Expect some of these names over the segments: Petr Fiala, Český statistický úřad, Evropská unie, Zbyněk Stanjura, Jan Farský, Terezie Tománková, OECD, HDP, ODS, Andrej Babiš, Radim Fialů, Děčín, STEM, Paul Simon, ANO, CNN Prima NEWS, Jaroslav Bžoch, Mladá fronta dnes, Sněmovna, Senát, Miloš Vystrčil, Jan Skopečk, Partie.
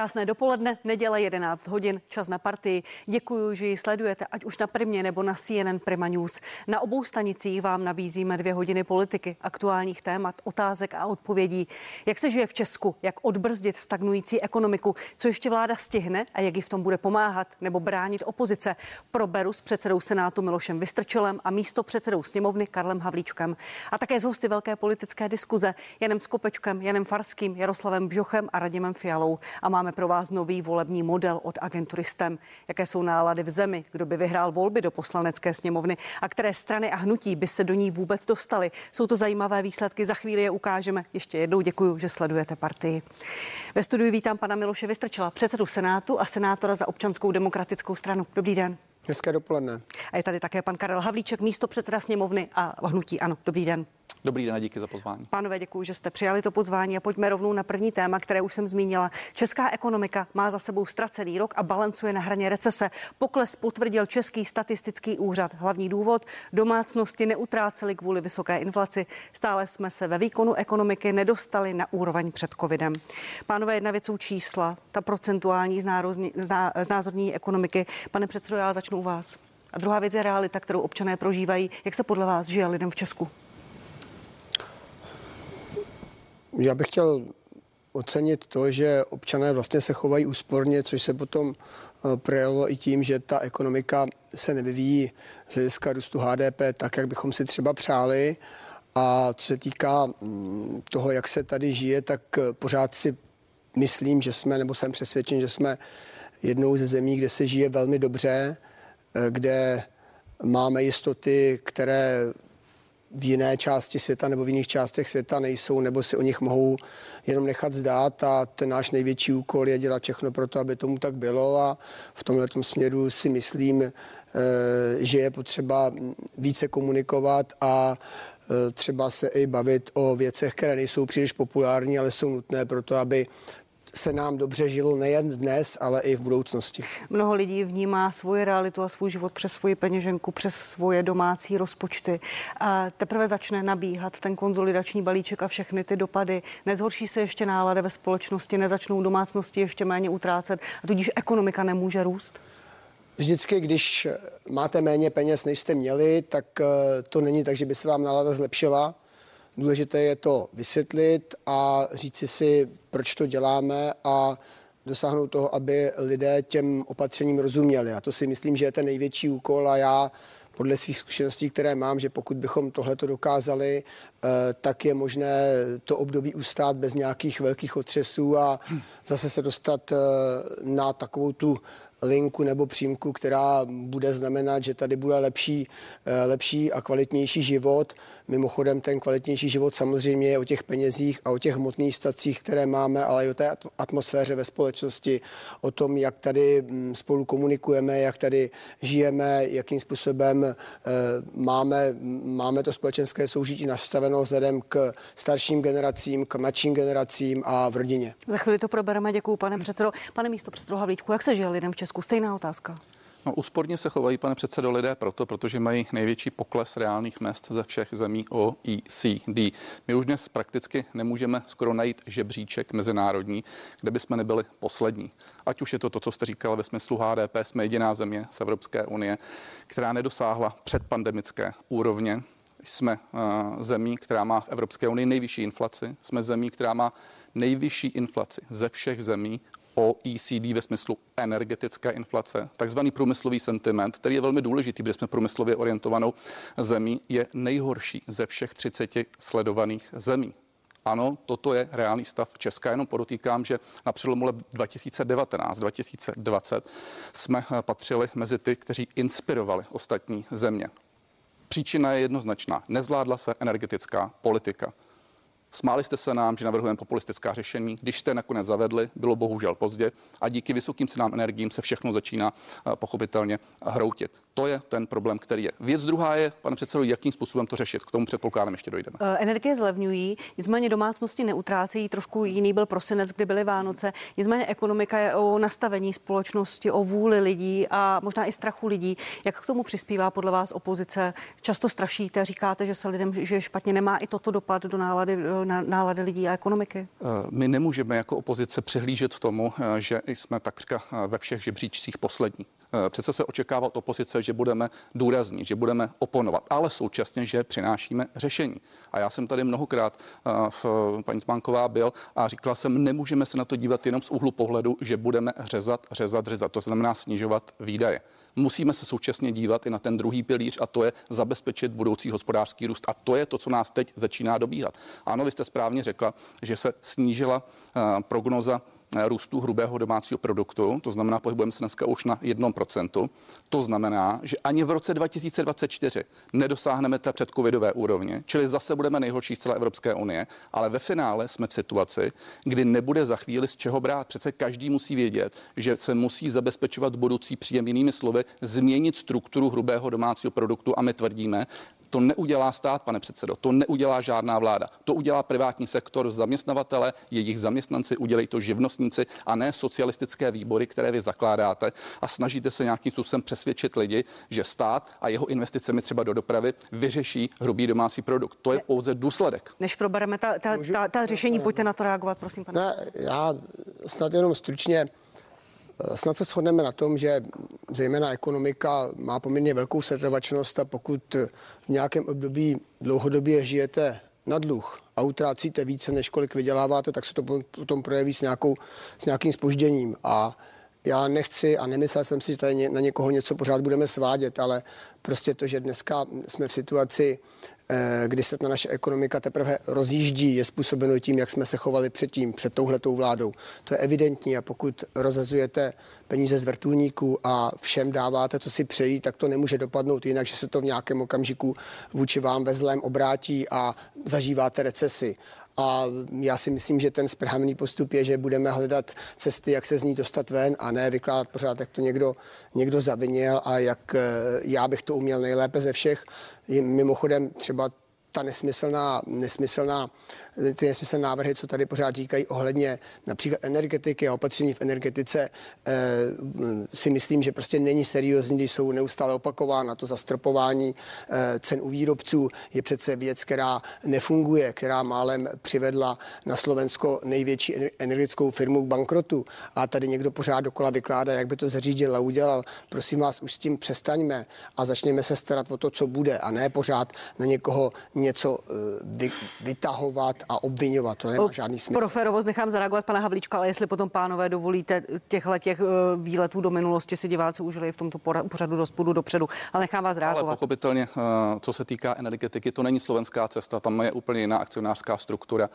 Krásné dopoledne, neděle 11 hodin, čas na Partii. Děkuji, že ji sledujete, ať už na Primě nebo na CNN Prima NEWS. Na obou stanicích vám nabízíme 2 hodiny politiky, aktuálních témat, otázek a odpovědí. Jak se žije v Česku, jak odbrzdit stagnující ekonomiku, co ještě vláda stihne a jak ji v tom bude pomáhat nebo bránit opozice. Proberu s předsedou Senátu Milošem Vystrčilem a místopředsedou sněmovny Karlem Havlíčkem. A také s hosty velké politické diskuze Janem Skopečkem, Janem Farským, Jaroslavem Bžochem a Radimem Fialou. A máme pro vás nový volební model od agentury STEM. Jaké jsou nálady v zemi, kdo by vyhrál volby do poslanecké sněmovny a které strany a hnutí by se do ní vůbec dostaly. Jsou to zajímavé výsledky, za chvíli je ukážeme. Ještě jednou děkuji, že sledujete Partii. Ve studiu vítám pana Miloše Vystrčila, předsedu Senátu a senátora za Občanskou demokratickou stranu. Dobrý den. Hezké dopoledne. A je tady také pan Karel Havlíček, místopředseda sněmovny a hnutí ANO. Dobrý den. Dobrý den, díky za pozvání. Pánové, děkuji, že jste přijali to pozvání a pojďme rovnou na první téma, které už jsem zmínila. Česká ekonomika má za sebou ztracený rok a balancuje na hraně recese. Pokles potvrdil Český statistický úřad. Hlavní důvod: domácnosti neutrácely kvůli vysoké inflaci. Stále jsme se ve výkonu ekonomiky nedostali na úroveň před covidem. Pánové, jedna věc jsou čísla, ta procentuální znázornění ekonomiky. Pane předsedo, já začnu u vás. A druhá věc je realita, kterou občané prožívají. Jak se podle vás žije lidem v Česku? Já bych chtěl ocenit to, že občané vlastně se chovají úsporně, což se potom projevilo i tím, že ta ekonomika se nevyvíjí z hlediska růstu HDP tak, jak bychom si třeba přáli. A co se týká toho, jak se tady žije, tak pořád si myslím, že jsme, nebo jsem přesvědčen, že jsme jednou ze zemí, kde se žije velmi dobře, kde máme jistoty, které v jiné části světa nebo v jiných částech světa nejsou, nebo si o nich mohou jenom nechat zdát, a ten náš největší úkol je dělat všechno pro to, aby tomu tak bylo, a v tomhletom směru si myslím, že je potřeba více komunikovat a třeba se i bavit o věcech, které nejsou příliš populární, ale jsou nutné pro to, aby se nám dobře žilo nejen dnes, ale i v budoucnosti. Mnoho lidí vnímá svoji realitu a svůj život přes svoji peněženku, přes svoje domácí rozpočty. A teprve začne nabíhat ten konzolidační balíček a všechny ty dopady. Nezhorší se ještě nálada ve společnosti, nezačnou domácnosti ještě méně utrácet, a tudíž ekonomika nemůže růst? Vždycky, když máte méně peněz, než jste měli, tak to není tak, že by se vám nálada zlepšila. Důležité je to vysvětlit a říci si, proč to děláme, a dosáhnout toho, aby lidé těm opatřením rozuměli. A to si myslím, že je ten největší úkol, a já podle svých zkušeností, které mám, že pokud bychom tohleto dokázali, tak je možné to období ustát bez nějakých velkých otřesů a zase se dostat na takovou tu linku nebo přímku, která bude znamenat, že tady bude lepší a kvalitnější život. Mimochodem, ten kvalitnější život samozřejmě je o těch penězích a o těch hmotných stacích, které máme, ale i o té atmosféře ve společnosti, o tom, jak tady spolu komunikujeme, jak tady žijeme, jakým způsobem máme to společenské soužití nastaveno vzhledem k starším generacím, k mladším generacím a v rodině. Za chvíli to probereme, děkuji, pane předsedo. Pane místopředsedo Havlíčku, jak se žije lidem v Česku? Stejná otázka. No, úsporně se chovají, pane předsedo, lidé protože mají největší pokles reálných mezd ze všech zemí OECD. My už dnes prakticky nemůžeme skoro najít žebříček mezinárodní, kde bychom nebyli poslední. Ať už je to, co jste říkala ve smyslu HDP, jsme jediná země z Evropské unie, která nedosáhla předpandemické úrovně. Jsme zemí, která má v Evropské unii nejvyšší inflaci. Jsme zemí, která má nejvyšší inflaci ze všech zemí OECD ve smyslu energetické inflace. Takzvaný průmyslový sentiment, který je velmi důležitý, protože jsme průmyslově orientovanou zemí, je nejhorší ze všech 30 sledovaných zemí. Ano, toto je reálný stav Česka. Jenom podotýkám, že na přelomu let 2019-2020 jsme patřili mezi ty, kteří inspirovali ostatní země. Příčina je jednoznačná. Nezvládla se energetická politika. Smáli jste se nám, že navrhujeme populistická řešení. Když jste nakonec zavedli, bylo bohužel pozdě, a díky vysokým cenám energiím se všechno začíná pochopitelně hroutit. To je ten problém, který je. Věc druhá je, pane předsedo, jakým způsobem to řešit. K tomu předpokládám ještě dojdeme. Energie zlevňují, nicméně domácnosti neutrácejí. Trošku jiný byl prosinec, kdy byly Vánoce. Nicméně ekonomika je o nastavení společnosti, o vůli lidí a možná i strachu lidí. Jak k tomu přispívá podle vás opozice? Často strašíte, říkáte, že se lidem, že špatně, nemá i toto dopad do nálady lidí a ekonomiky? My nemůžeme jako opozice přehlížet tomu, že jsme takřka ve všech žebříčcích poslední. Přece se očekává od opozice, že budeme důrazní, že budeme oponovat, ale současně, že přinášíme řešení. A já jsem tady mnohokrát, paní Tománková byl a říkala jsem, nemůžeme se na to dívat jenom z úhlu pohledu, že budeme řezat, to znamená snižovat výdaje. Musíme se současně dívat i na ten druhý pilíř a to je zabezpečit budoucí hospodářský růst. A to je to, co nás teď začíná dobíhat. Ano, vy jste správně řekla, že se snížila prognoza růstu hrubého domácího produktu, to znamená, pohybujeme se dneska už na 1%. To znamená, že ani v roce 2024 nedosáhneme té předcovidové úrovně, čili zase budeme nejhorší z celé Evropské unie, ale ve finále jsme v situaci, kdy nebude za chvíli z čeho brát. Přece každý musí vědět, že se musí zabezpečovat budoucí příjem, jinými slovy, změnit strukturu hrubého domácího produktu a my tvrdíme, to neudělá stát, pane předsedo, to neudělá žádná vláda. To udělá privátní sektor, zaměstnavatele, jejich zaměstnanci, udělají to živnostníci a ne socialistické výbory, které vy zakládáte a snažíte se nějakým způsobem přesvědčit lidi, že stát a jeho investicemi třeba do dopravy vyřeší hrubý domácí produkt. To je pouze důsledek. Než probereme ta řešení, pojďte na to reagovat, prosím, pane. Ne, já snad jenom stručně. Snad se shodneme na tom, že zejména ekonomika má poměrně velkou setrvačnost a pokud v nějakém období dlouhodobě žijete na dluh a utrácíte více, než kolik vyděláváte, tak se to potom projeví s nějakým zpožděním. A já nechci a nemyslel jsem si, že tady na někoho něco pořád budeme svádět, ale prostě to, že dneska jsme v situaci, kdy se ta naše ekonomika teprve rozjíždí, je způsobeno tím, jak jsme se chovali předtím, před touhletou vládou. To je evidentní a pokud rozhazujete peníze z vrtulníků a všem dáváte, co si přejí, tak to nemůže dopadnout jinak, že se to v nějakém okamžiku vůči vám ve zlém obrátí a zažíváte recesi. A já si myslím, že ten správný postup je, že budeme hledat cesty, jak se z ní dostat ven a ne vykládat pořád, jak to někdo zavinil a jak já bych to uměl nejlépe ze všech. Mimochodem třeba ta nesmyslné návrhy, co tady pořád říkají ohledně například energetiky a opatření v energetice, si myslím, že prostě není seriózní, když jsou neustále opakována. To zastropování cen u výrobců je přece věc, která nefunguje, která málem přivedla na Slovensko největší energetickou firmu k bankrotu. A tady někdo pořád dokola vykládá, jak by to zařídil a udělal. Prosím vás, už s tím přestaňme a začněme se starat o to, co bude, a ne pořád na někoho něco vytahovat a obvinovat. To nemá žádný smysl. Pro férovost nechám zareagovat pana Havlíčka, ale jestli potom, pánové, dovolíte, těch výletů do minulosti si diváci užili v tomto pořadu do spodu dopředu, ale nechám vás reagovat. Ale pochopitelně, co se týká energetiky, to není slovenská cesta, tam je úplně jiná akcionářská struktura,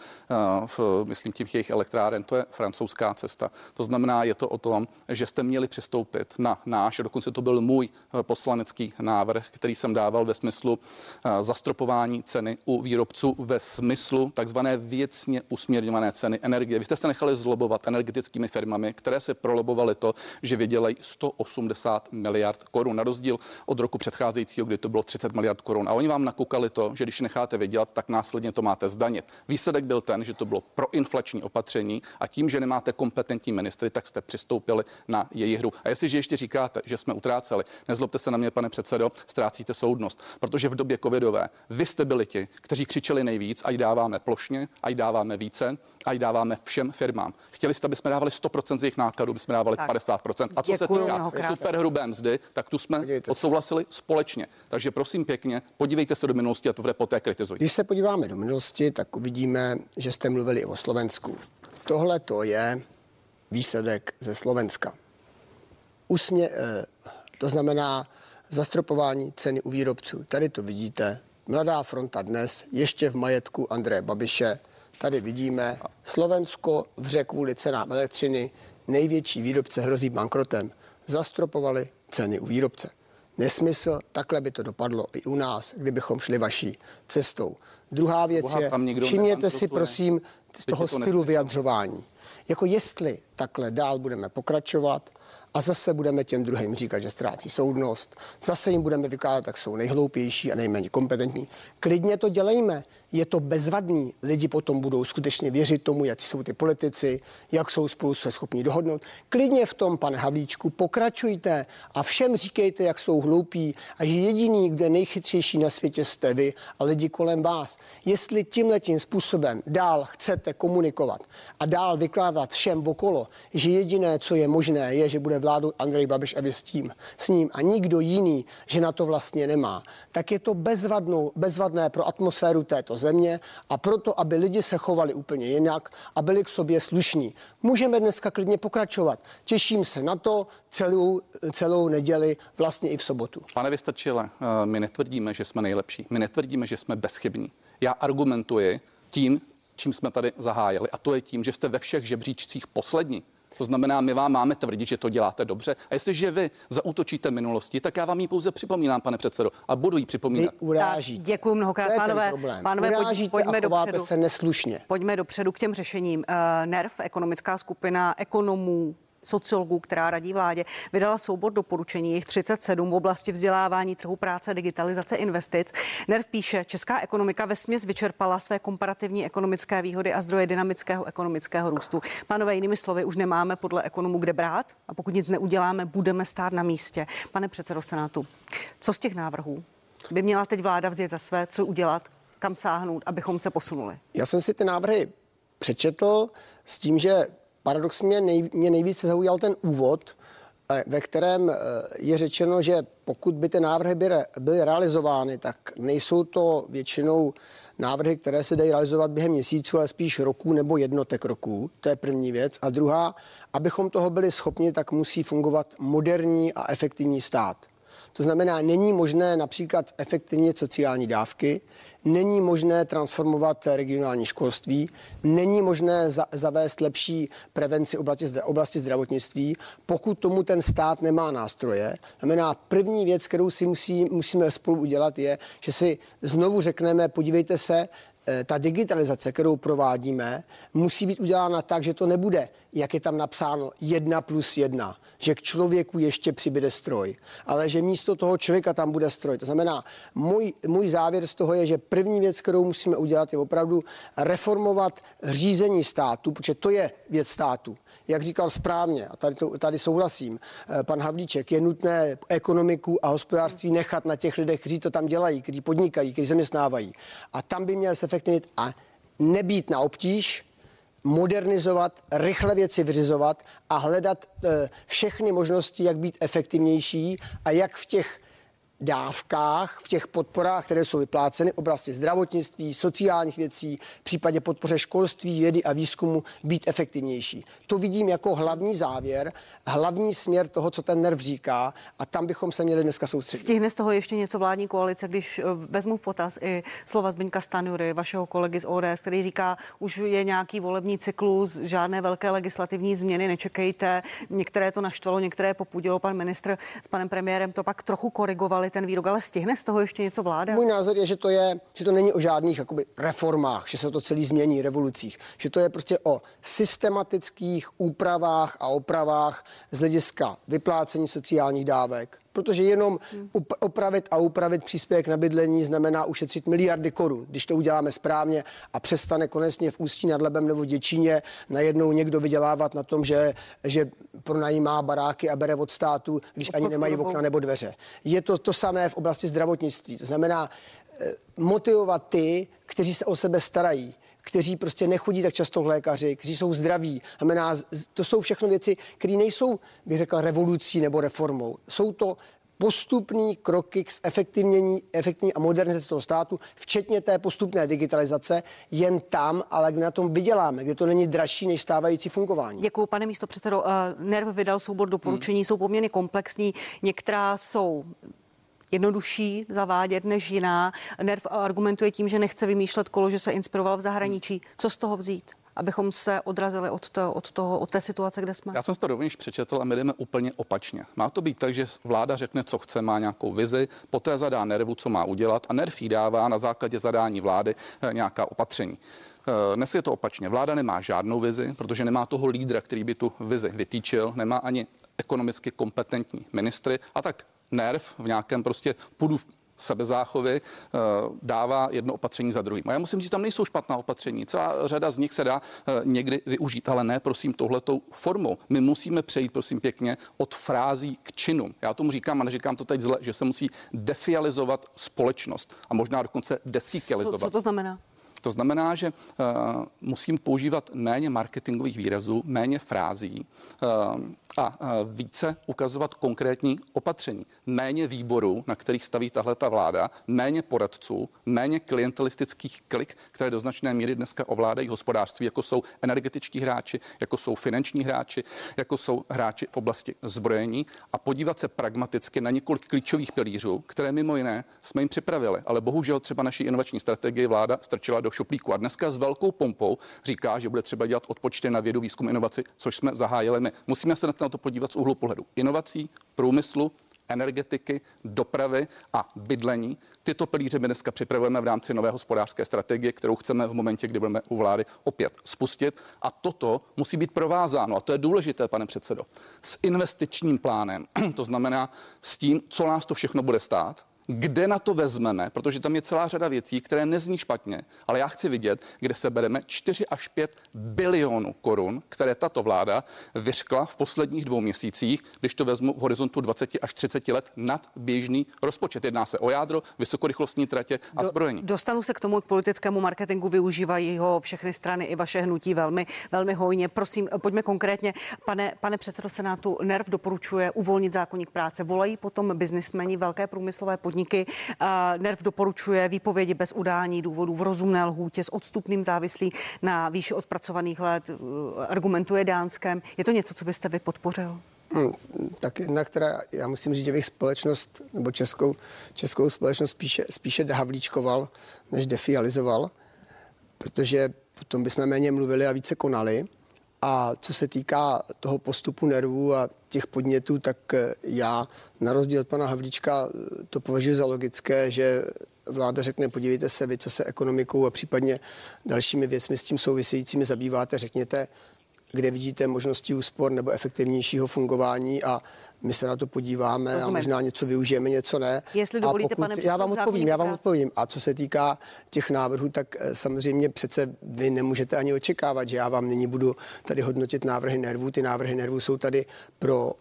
myslím tím jejich elektráren, to je francouzská cesta. To znamená, je to o tom, že jste měli přistoupit na náš, dokonce to byl můj poslanecký návrh, který jsem dával ve smyslu zastropování ceny u výrobců ve smyslu takzvané věcně usměrňované ceny energie. Vy jste se nechali zlobovat energetickými firmami, které se prolobovaly to, že vydělají 180 miliard korun. Na rozdíl od roku předcházejícího, kdy to bylo 30 miliard korun. A oni vám nakoukali to, že když necháte vydělat, tak následně to máte zdanit. Výsledek byl ten, že to bylo proinflační opatření a tím, že nemáte kompetentní ministry, tak jste přistoupili na její hru. A jestliže ještě říkáte, že jsme utráceli, nezlobte se na mě, pane předsedo, ztrácíte soudnost, protože v době covidové vy jste byli ti, kteří křičeli nejvíc, ať dáváme plošně, ať dáváme více, ať dáváme všem firmám. Chtěli jste, aby jsme dávali 100% z jejich nákladů, aby jsme dávali tak 50%. A co se týká superhrubé mzdy, tak tu jsme odsouhlasili společně. Takže prosím pěkně, podívejte se do minulosti a to bude poté kritizujte. Když se podíváme do minulosti, tak uvidíme, že jste mluvili i o Slovensku. Tohle to je výsledek ze Slovenska. To znamená zastropování ceny u výrobců. Tady to vidíte. Mladá fronta dnes, ještě v majetku Andreje Babiše. Tady vidíme, Slovensko vře kvůli cenám elektřiny, největší výrobce hrozí bankrotem. Zastropovali ceny u výrobce. Nesmysl, takhle by to dopadlo i u nás, kdybychom šli vaší cestou. Druhá věc je, všimněte si prosím z toho stylu vyjadřování. Jako jestli takhle dál budeme pokračovat a zase budeme těm druhým říkat, že ztrácí soudnost, zase jim budeme vykládat, tak jsou nejhloupější a nejméně kompetentní. Klidně to dělejme, je to bezvadný. Lidi potom budou skutečně věřit tomu, jak jsou ty politici, jak jsou spolu se schopni dohodnout. Klidně v tom, pane Havlíčku, pokračujte a všem říkejte, jak jsou hloupí a že jediný, kde nejchytřejší na světě jste vy a lidi kolem vás. Jestli tímhletím způsobem dál chcete komunikovat a dál vykládat všem okolo, že jediné, co je možné, je, že bude vládnout Andrej Babiš a vy s ním a nikdo jiný, že na to vlastně nemá, tak je to bezvadné pro atmosféru této země a proto, aby lidi se chovali úplně jinak a byli k sobě slušní. Můžeme dneska klidně pokračovat. Těším se na to celou neděli, vlastně i v sobotu. Pane Vystrčile, my netvrdíme, že jsme nejlepší. My netvrdíme, že jsme bezchybní. Já argumentuji tím, čím jsme tady zahájili, a to je tím, že jste ve všech žebříčcích poslední. To znamená, my vám máme tvrdit, že to děláte dobře. A jestliže vy zaútočíte minulosti, tak já vám ji pouze připomínám, pane předsedo, a budu ji připomínat. Vy urážíte. Děkuju mnohokrát, pánové, pojďme dopředu. Se neslušně. Pojďme dopředu k těm řešením. NERV, ekonomická skupina ekonomů, sociologů, která radí vládě, vydala soubor doporučení, jejich 37 v oblasti vzdělávání, trhu práce, digitalizace, investic. NERV píše, česká ekonomika vesměs vyčerpala své komparativní ekonomické výhody a zdroje dynamického ekonomického růstu. Pánové, jinými slovy, už nemáme podle ekonomů kde brát a pokud nic neuděláme, budeme stát na místě. Pane předsedo Senátu, co z těch návrhů by měla teď vláda vzít za své, co udělat, kam sáhnout, abychom se posunuli? Já jsem si ty návrhy přečetl s tím, že paradoxně mě nejvíce zaujal ten úvod, ve kterém je řečeno, že pokud by ty návrhy byly realizovány, tak nejsou to většinou návrhy, které se dají realizovat během měsíců, ale spíš roků nebo jednotek roků. To je první věc. A druhá, abychom toho byli schopni, tak musí fungovat moderní a efektivní stát. To znamená, není možné například efektivnit sociální dávky, není možné transformovat regionální školství, není možné zavést lepší prevenci oblasti zdravotnictví, pokud tomu ten stát nemá nástroje. Znamená, první věc, kterou si musíme spolu udělat, je, že si znovu řekneme, podívejte se, ta digitalizace, kterou provádíme, musí být udělána tak, že to nebude, jak je tam napsáno, 1+1, že k člověku ještě přibude stroj, ale že místo toho člověka tam bude stroj. To znamená, můj závěr z toho je, že první věc, kterou musíme udělat, je opravdu reformovat řízení státu, protože to je věc státu. Jak říkal správně, a tady souhlasím, pan Havlíček, je nutné ekonomiku a hospodářství nechat na těch lidech, kteří to tam dělají, kteří podnikají, kteří zaměstnávají. A tam by měl se efektivnit a nebýt na obtíž, modernizovat, rychle věci vyřizovat a hledat všechny možnosti, jak být efektivnější a jak v těch dávkách, v těch podporách, které jsou vypláceny v oblasti zdravotnictví, sociálních věcí, v případě podpoře školství, vědy a výzkumu být efektivnější. To vidím jako hlavní závěr, hlavní směr toho, co ten NERV říká a tam bychom se měli dneska soustředit. Stihne z toho ještě něco vládní koalice, když vezmu v potaz i slova Zbyňka Stanjury, vašeho kolegy z ODS, který říká, už je nějaký volební cyklus, žádné velké legislativní změny nečekejte, některé to naštvalo, některé popudilo, pan ministr s panem premiérem to pak trochu korigoval. Ten výrok, ale stihne z toho ještě něco vláda? Můj názor je, že to není o žádných jakoby reformách, že se to celý změní, revolucích, že to je prostě o systematických úpravách a opravách z hlediska vyplácení sociálních dávek, protože jenom opravit a upravit příspěvek na bydlení znamená ušetřit miliardy korun, když to uděláme správně a přestane konečně v Ústí nad Labem nebo v Děčíně najednou někdo vydělávat na tom, že pronajímá baráky a bere od státu, když ani nemají okna nebo dveře. Je to samé v oblasti zdravotnictví, to znamená motivovat ty, kteří se o sebe starají, kteří prostě nechodí tak často k lékaři, kteří jsou zdraví. Znamená, to jsou všechno věci, které nejsou, bych řekl, revolucí nebo reformou. Jsou to postupný kroky k efektivní a modernizaci toho státu, včetně té postupné digitalizace, jen tam, ale na tom vyděláme, kde to není dražší než stávající fungování. Děkuji, pane místopředsedo. NERV vydal soubor doporučení, jsou poměrně komplexní, některá jsou jednodušší zavádět než jiná. NERV argumentuje tím, že nechce vymýšlet kolo, že se inspiroval v zahraničí. Co z toho vzít, abychom se odrazili od té situace, kde jsme? Já jsem to rovněž přečetl a my jdeme úplně opačně. Má to být tak, že vláda řekne, co chce, má nějakou vizi, poté zadá NERVu, co má udělat a NERV jí dává na základě zadání vlády nějaká opatření. Dnes je to opačně. Vláda nemá žádnou vizi, protože nemá toho lídra, který by tu vizi vytýčil, nemá ani ekonomicky kompetentní ministry a tak NERV v nějakém prostě půdu sebezáchovy dává jedno opatření za druhým. A já musím říct, tam nejsou špatná opatření. Celá řada z nich se dá někdy využít, ale ne, prosím, tohletou formou. My musíme přejít, prosím, pěkně od frází k činům. Já tomu říkám a neříkám to teď zle, že se musí defializovat společnost a možná dokonce desíkalizovat. Co to znamená? To znamená, že musím používat méně marketingových výrazů, méně frází a více ukazovat konkrétní opatření. Méně výborů, na kterých staví tahleta vláda, méně poradců, méně klientelistických klik, které do značné míry dneska ovládají hospodářství, jako jsou energetičtí hráči, jako jsou finanční hráči, jako jsou hráči v oblasti zbrojení a podívat se pragmaticky na několik klíčových pilířů, které mimo jiné jsme jim připravili. Ale bohužel třeba naší inovační strategii vláda strčila do šuplíku a dneska s velkou pompou říká, že bude třeba dělat odpočty na vědu, výzkum, inovaci, což jsme zahájili my. Musíme se na to podívat z úhlu pohledu inovací, průmyslu, energetiky, dopravy a bydlení. Tyto pilíře my dneska připravujeme v rámci nové hospodářské strategie, kterou chceme v momentě, kdy budeme u vlády, opět spustit. A toto musí být provázáno, a to je důležité, pane předsedo, s investičním plánem, to znamená s tím, co nás to všechno bude stát, kde na to vezmeme, protože tam je celá řada věcí, které nezní špatně, ale já chci vidět, kde se bereme 4 až 5 bilionů korun, které tato vláda vyřkla v posledních 2 měsících, když to vezmu v horizontu 20 až 30 let nad běžný rozpočet. Jedná se o jádro, vysokorychlostní tratě a zbrojení. Dostanu se k tomu, k politickému marketingu, využívají ho všechny strany i vaše hnutí velmi, velmi hojně. Prosím, pojďme konkrétně. Pane předsedo Senátu, NERV doporučuje uvolnit zákoník práce. Volají potom byznysmeni, velké průmyslové podniky. NERV doporučuje výpovědi bez udání důvodů v rozumné lhůtě s odstupným závislí na výši odpracovaných let, argumentuje Dánskem. Je to něco, co byste vy podpořil? Tak jednak teda já musím říct, že bych společnost nebo českou společnost spíše dehavlíčkoval, než defializoval, protože potom bychom méně mluvili a více konali. A co se týká toho postupu nervů a těch podnětů, tak já na rozdíl od pana Havlíčka to považuji za logické, že vláda řekne, podívejte se vy, co se ekonomikou a případně dalšími věcmi s tím souvisejícími zabýváte, řekněte, kde vidíte možnosti úspor nebo efektivnějšího fungování a my se na to podíváme. Rozumím. A možná něco využijeme, něco ne. Jestli dovolíte, pane předsedo, já vám odpovím. A co se týká těch návrhů, tak samozřejmě přece vy nemůžete ani očekávat, že já vám nyní budu tady hodnotit návrhy nervů. Ty návrhy nervů jsou tady pro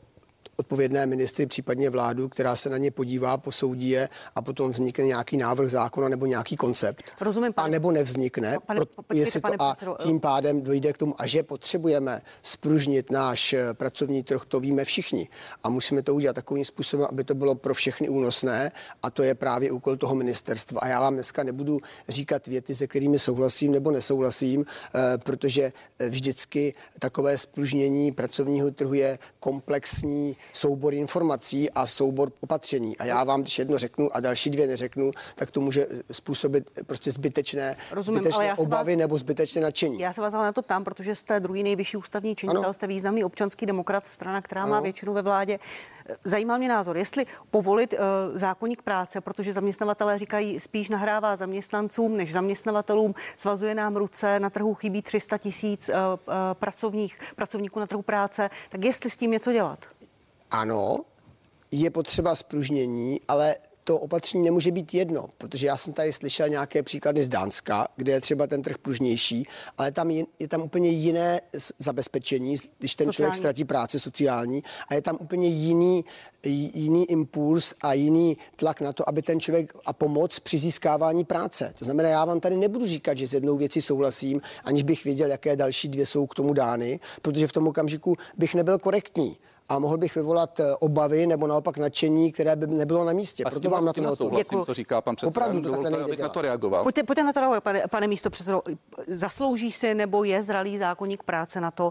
odpovědné ministry, případně vládu, která se na ně podívá, posoudí je a potom vznikne nějaký návrh zákona nebo nějaký koncept. Rozumím, pane, a nebo nevznikne. Pane předsedo, tím pádem dojde k tomu, a že potřebujeme spružnit náš pracovní trh, to víme všichni. A musíme to udělat takovým způsobem, aby to bylo pro všechny únosné a to je právě úkol toho ministerstva. A já vám dneska nebudu říkat věty, se kterými souhlasím nebo nesouhlasím, protože vždycky takové spružnění pracovního trhu je komplexní soubor informací a soubor opatření. A já vám, když jedno řeknu a další dvě neřeknu, tak to může způsobit prostě zbytečné obavy nebo zbytečné nadšení. Já se vás ale na to ptám, protože jste druhý nejvyšší ústavní činitel, jste významný občanský demokrat, strana, která má většinu ve vládě. Zajímá mě názor, jestli povolit zákoník práce, protože zaměstnavatelé říkají, spíš nahrává zaměstnancům než zaměstnavatelům, svazuje nám ruce, na trhu chybí 300 000 pracovníků na trhu práce, tak jestli s tím něco dělat? Ano, je potřeba spružnění, ale to opatření nemůže být jedno, protože já jsem tady slyšel nějaké příklady z Dánska, kde je třeba ten trh pružnější, ale tam je tam úplně jiné zabezpečení, když ten člověk ztratí práci sociální a je tam úplně jiný impuls a jiný tlak na to, aby ten člověk a pomoc při získávání práce. To znamená, já vám tady nebudu říkat, že s jednou věcí souhlasím, aniž bych věděl, jaké další dvě jsou k tomu dány, protože v tom okamžiku bych nebyl korektní a mohl bych vyvolat obavy nebo naopak nadšení, které by nebylo na místě. Proto vám na to neodpověděl. Co říká pan předseda, abych na to reagoval. Pojďte na to reagovat, pane místopředsedo. Zaslouží si nebo je zralý zákoník práce na to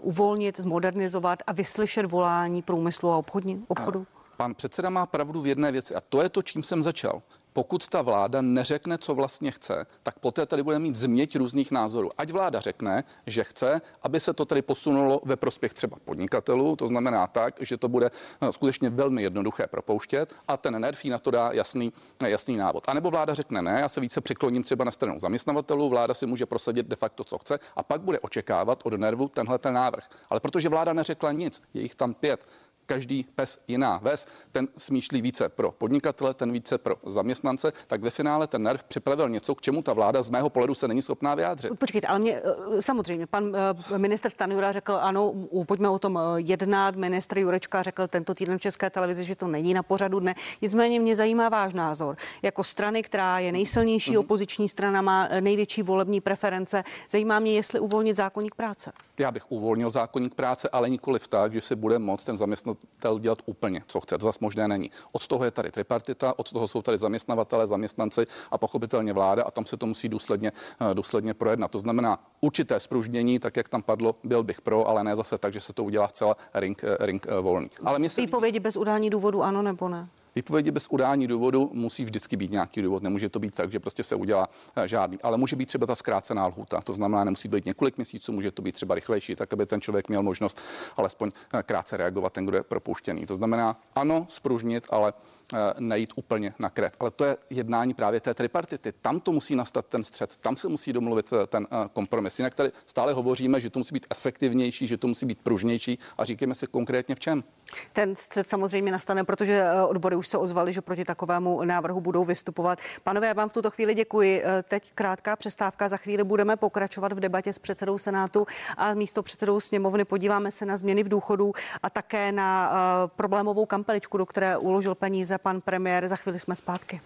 uvolnit, zmodernizovat a vyslyšet volání průmyslu a obchodu? pan předseda má pravdu v jedné věci a to je to, čím jsem začal. Pokud ta vláda neřekne, co vlastně chce, tak poté tady bude mít změť různých názorů. Ať vláda řekne, že chce, aby se to tady posunulo ve prospěch třeba podnikatelů, to znamená tak, že to bude skutečně velmi jednoduché propouštět a ten NERV na to dá jasný návod. A nebo vláda řekne ne, já se více přikloním třeba na stranu zaměstnavatelů, vláda si může prosadit de facto, co chce a pak bude očekávat od NERVu tenhle ten návrh. Ale protože vláda neřekla nic, je jich tam 5. Každý pes jiná ves, ten smýšlí více pro podnikatele, ten více pro zaměstnance, tak ve finále ten NERV připravil něco, k čemu ta vláda z mého pohledu se není schopná vyjádřit. Počkejte, ale mě samozřejmě, pan ministr Stanjura řekl ano, pojďme o tom jednat, ministr Jurečka řekl tento týden v České televizi, že to není na pořadu dne, nicméně mě zajímá váš názor. Jako strany, která je nejsilnější opoziční strana, má největší volební preference, zajímá mě, jestli uvolnit zákoník práce. Já bych uvolnil zákoník práce, ale nikoliv tak, že se bude moc ten zaměstnavatel dělat úplně, co chce, to zase možné není. Od toho je tady tripartita, od toho jsou tady zaměstnavatelé, zaměstnanci a pochopitelně vláda a tam se to musí důsledně projednat. To znamená určité spružnění, tak jak tam padlo, byl bych pro, ale ne zase tak, že se to udělá zcela ring volný. Ale mě se výpovědi bez udání důvodu ano nebo ne? Výpovědi bez udání důvodu musí vždycky být nějaký důvod. Nemůže to být tak, že prostě se udělá žádný. Ale může být třeba ta zkrácená lhůta. To znamená, nemusí být několik měsíců, může to být třeba rychlejší, tak aby ten člověk měl možnost alespoň krátce reagovat, ten, kdo je propuštěný. To znamená, ano, spružnit, ale nejít úplně na krev. Ale to je jednání právě té tripartity. Tam to musí nastat ten střed, tam se musí domluvit ten kompromis. Jinak tady stále hovoříme, že to musí být efektivnější, že to musí být pružnější a říkáme si konkrétně v čem. Ten střed samozřejmě nastane, protože odbory už se ozvali, že proti takovému návrhu budou vystupovat. Panové, já vám v tuto chvíli děkuji. Teď krátká přestávka, za chvíli budeme pokračovat v debatě s předsedou Senátu a místopředsedou sněmovny. Podíváme se na změny v důchodu a také na problémovou kampeličku, do které uložil peníze pan premiér. Za chvíli jsme zpátky.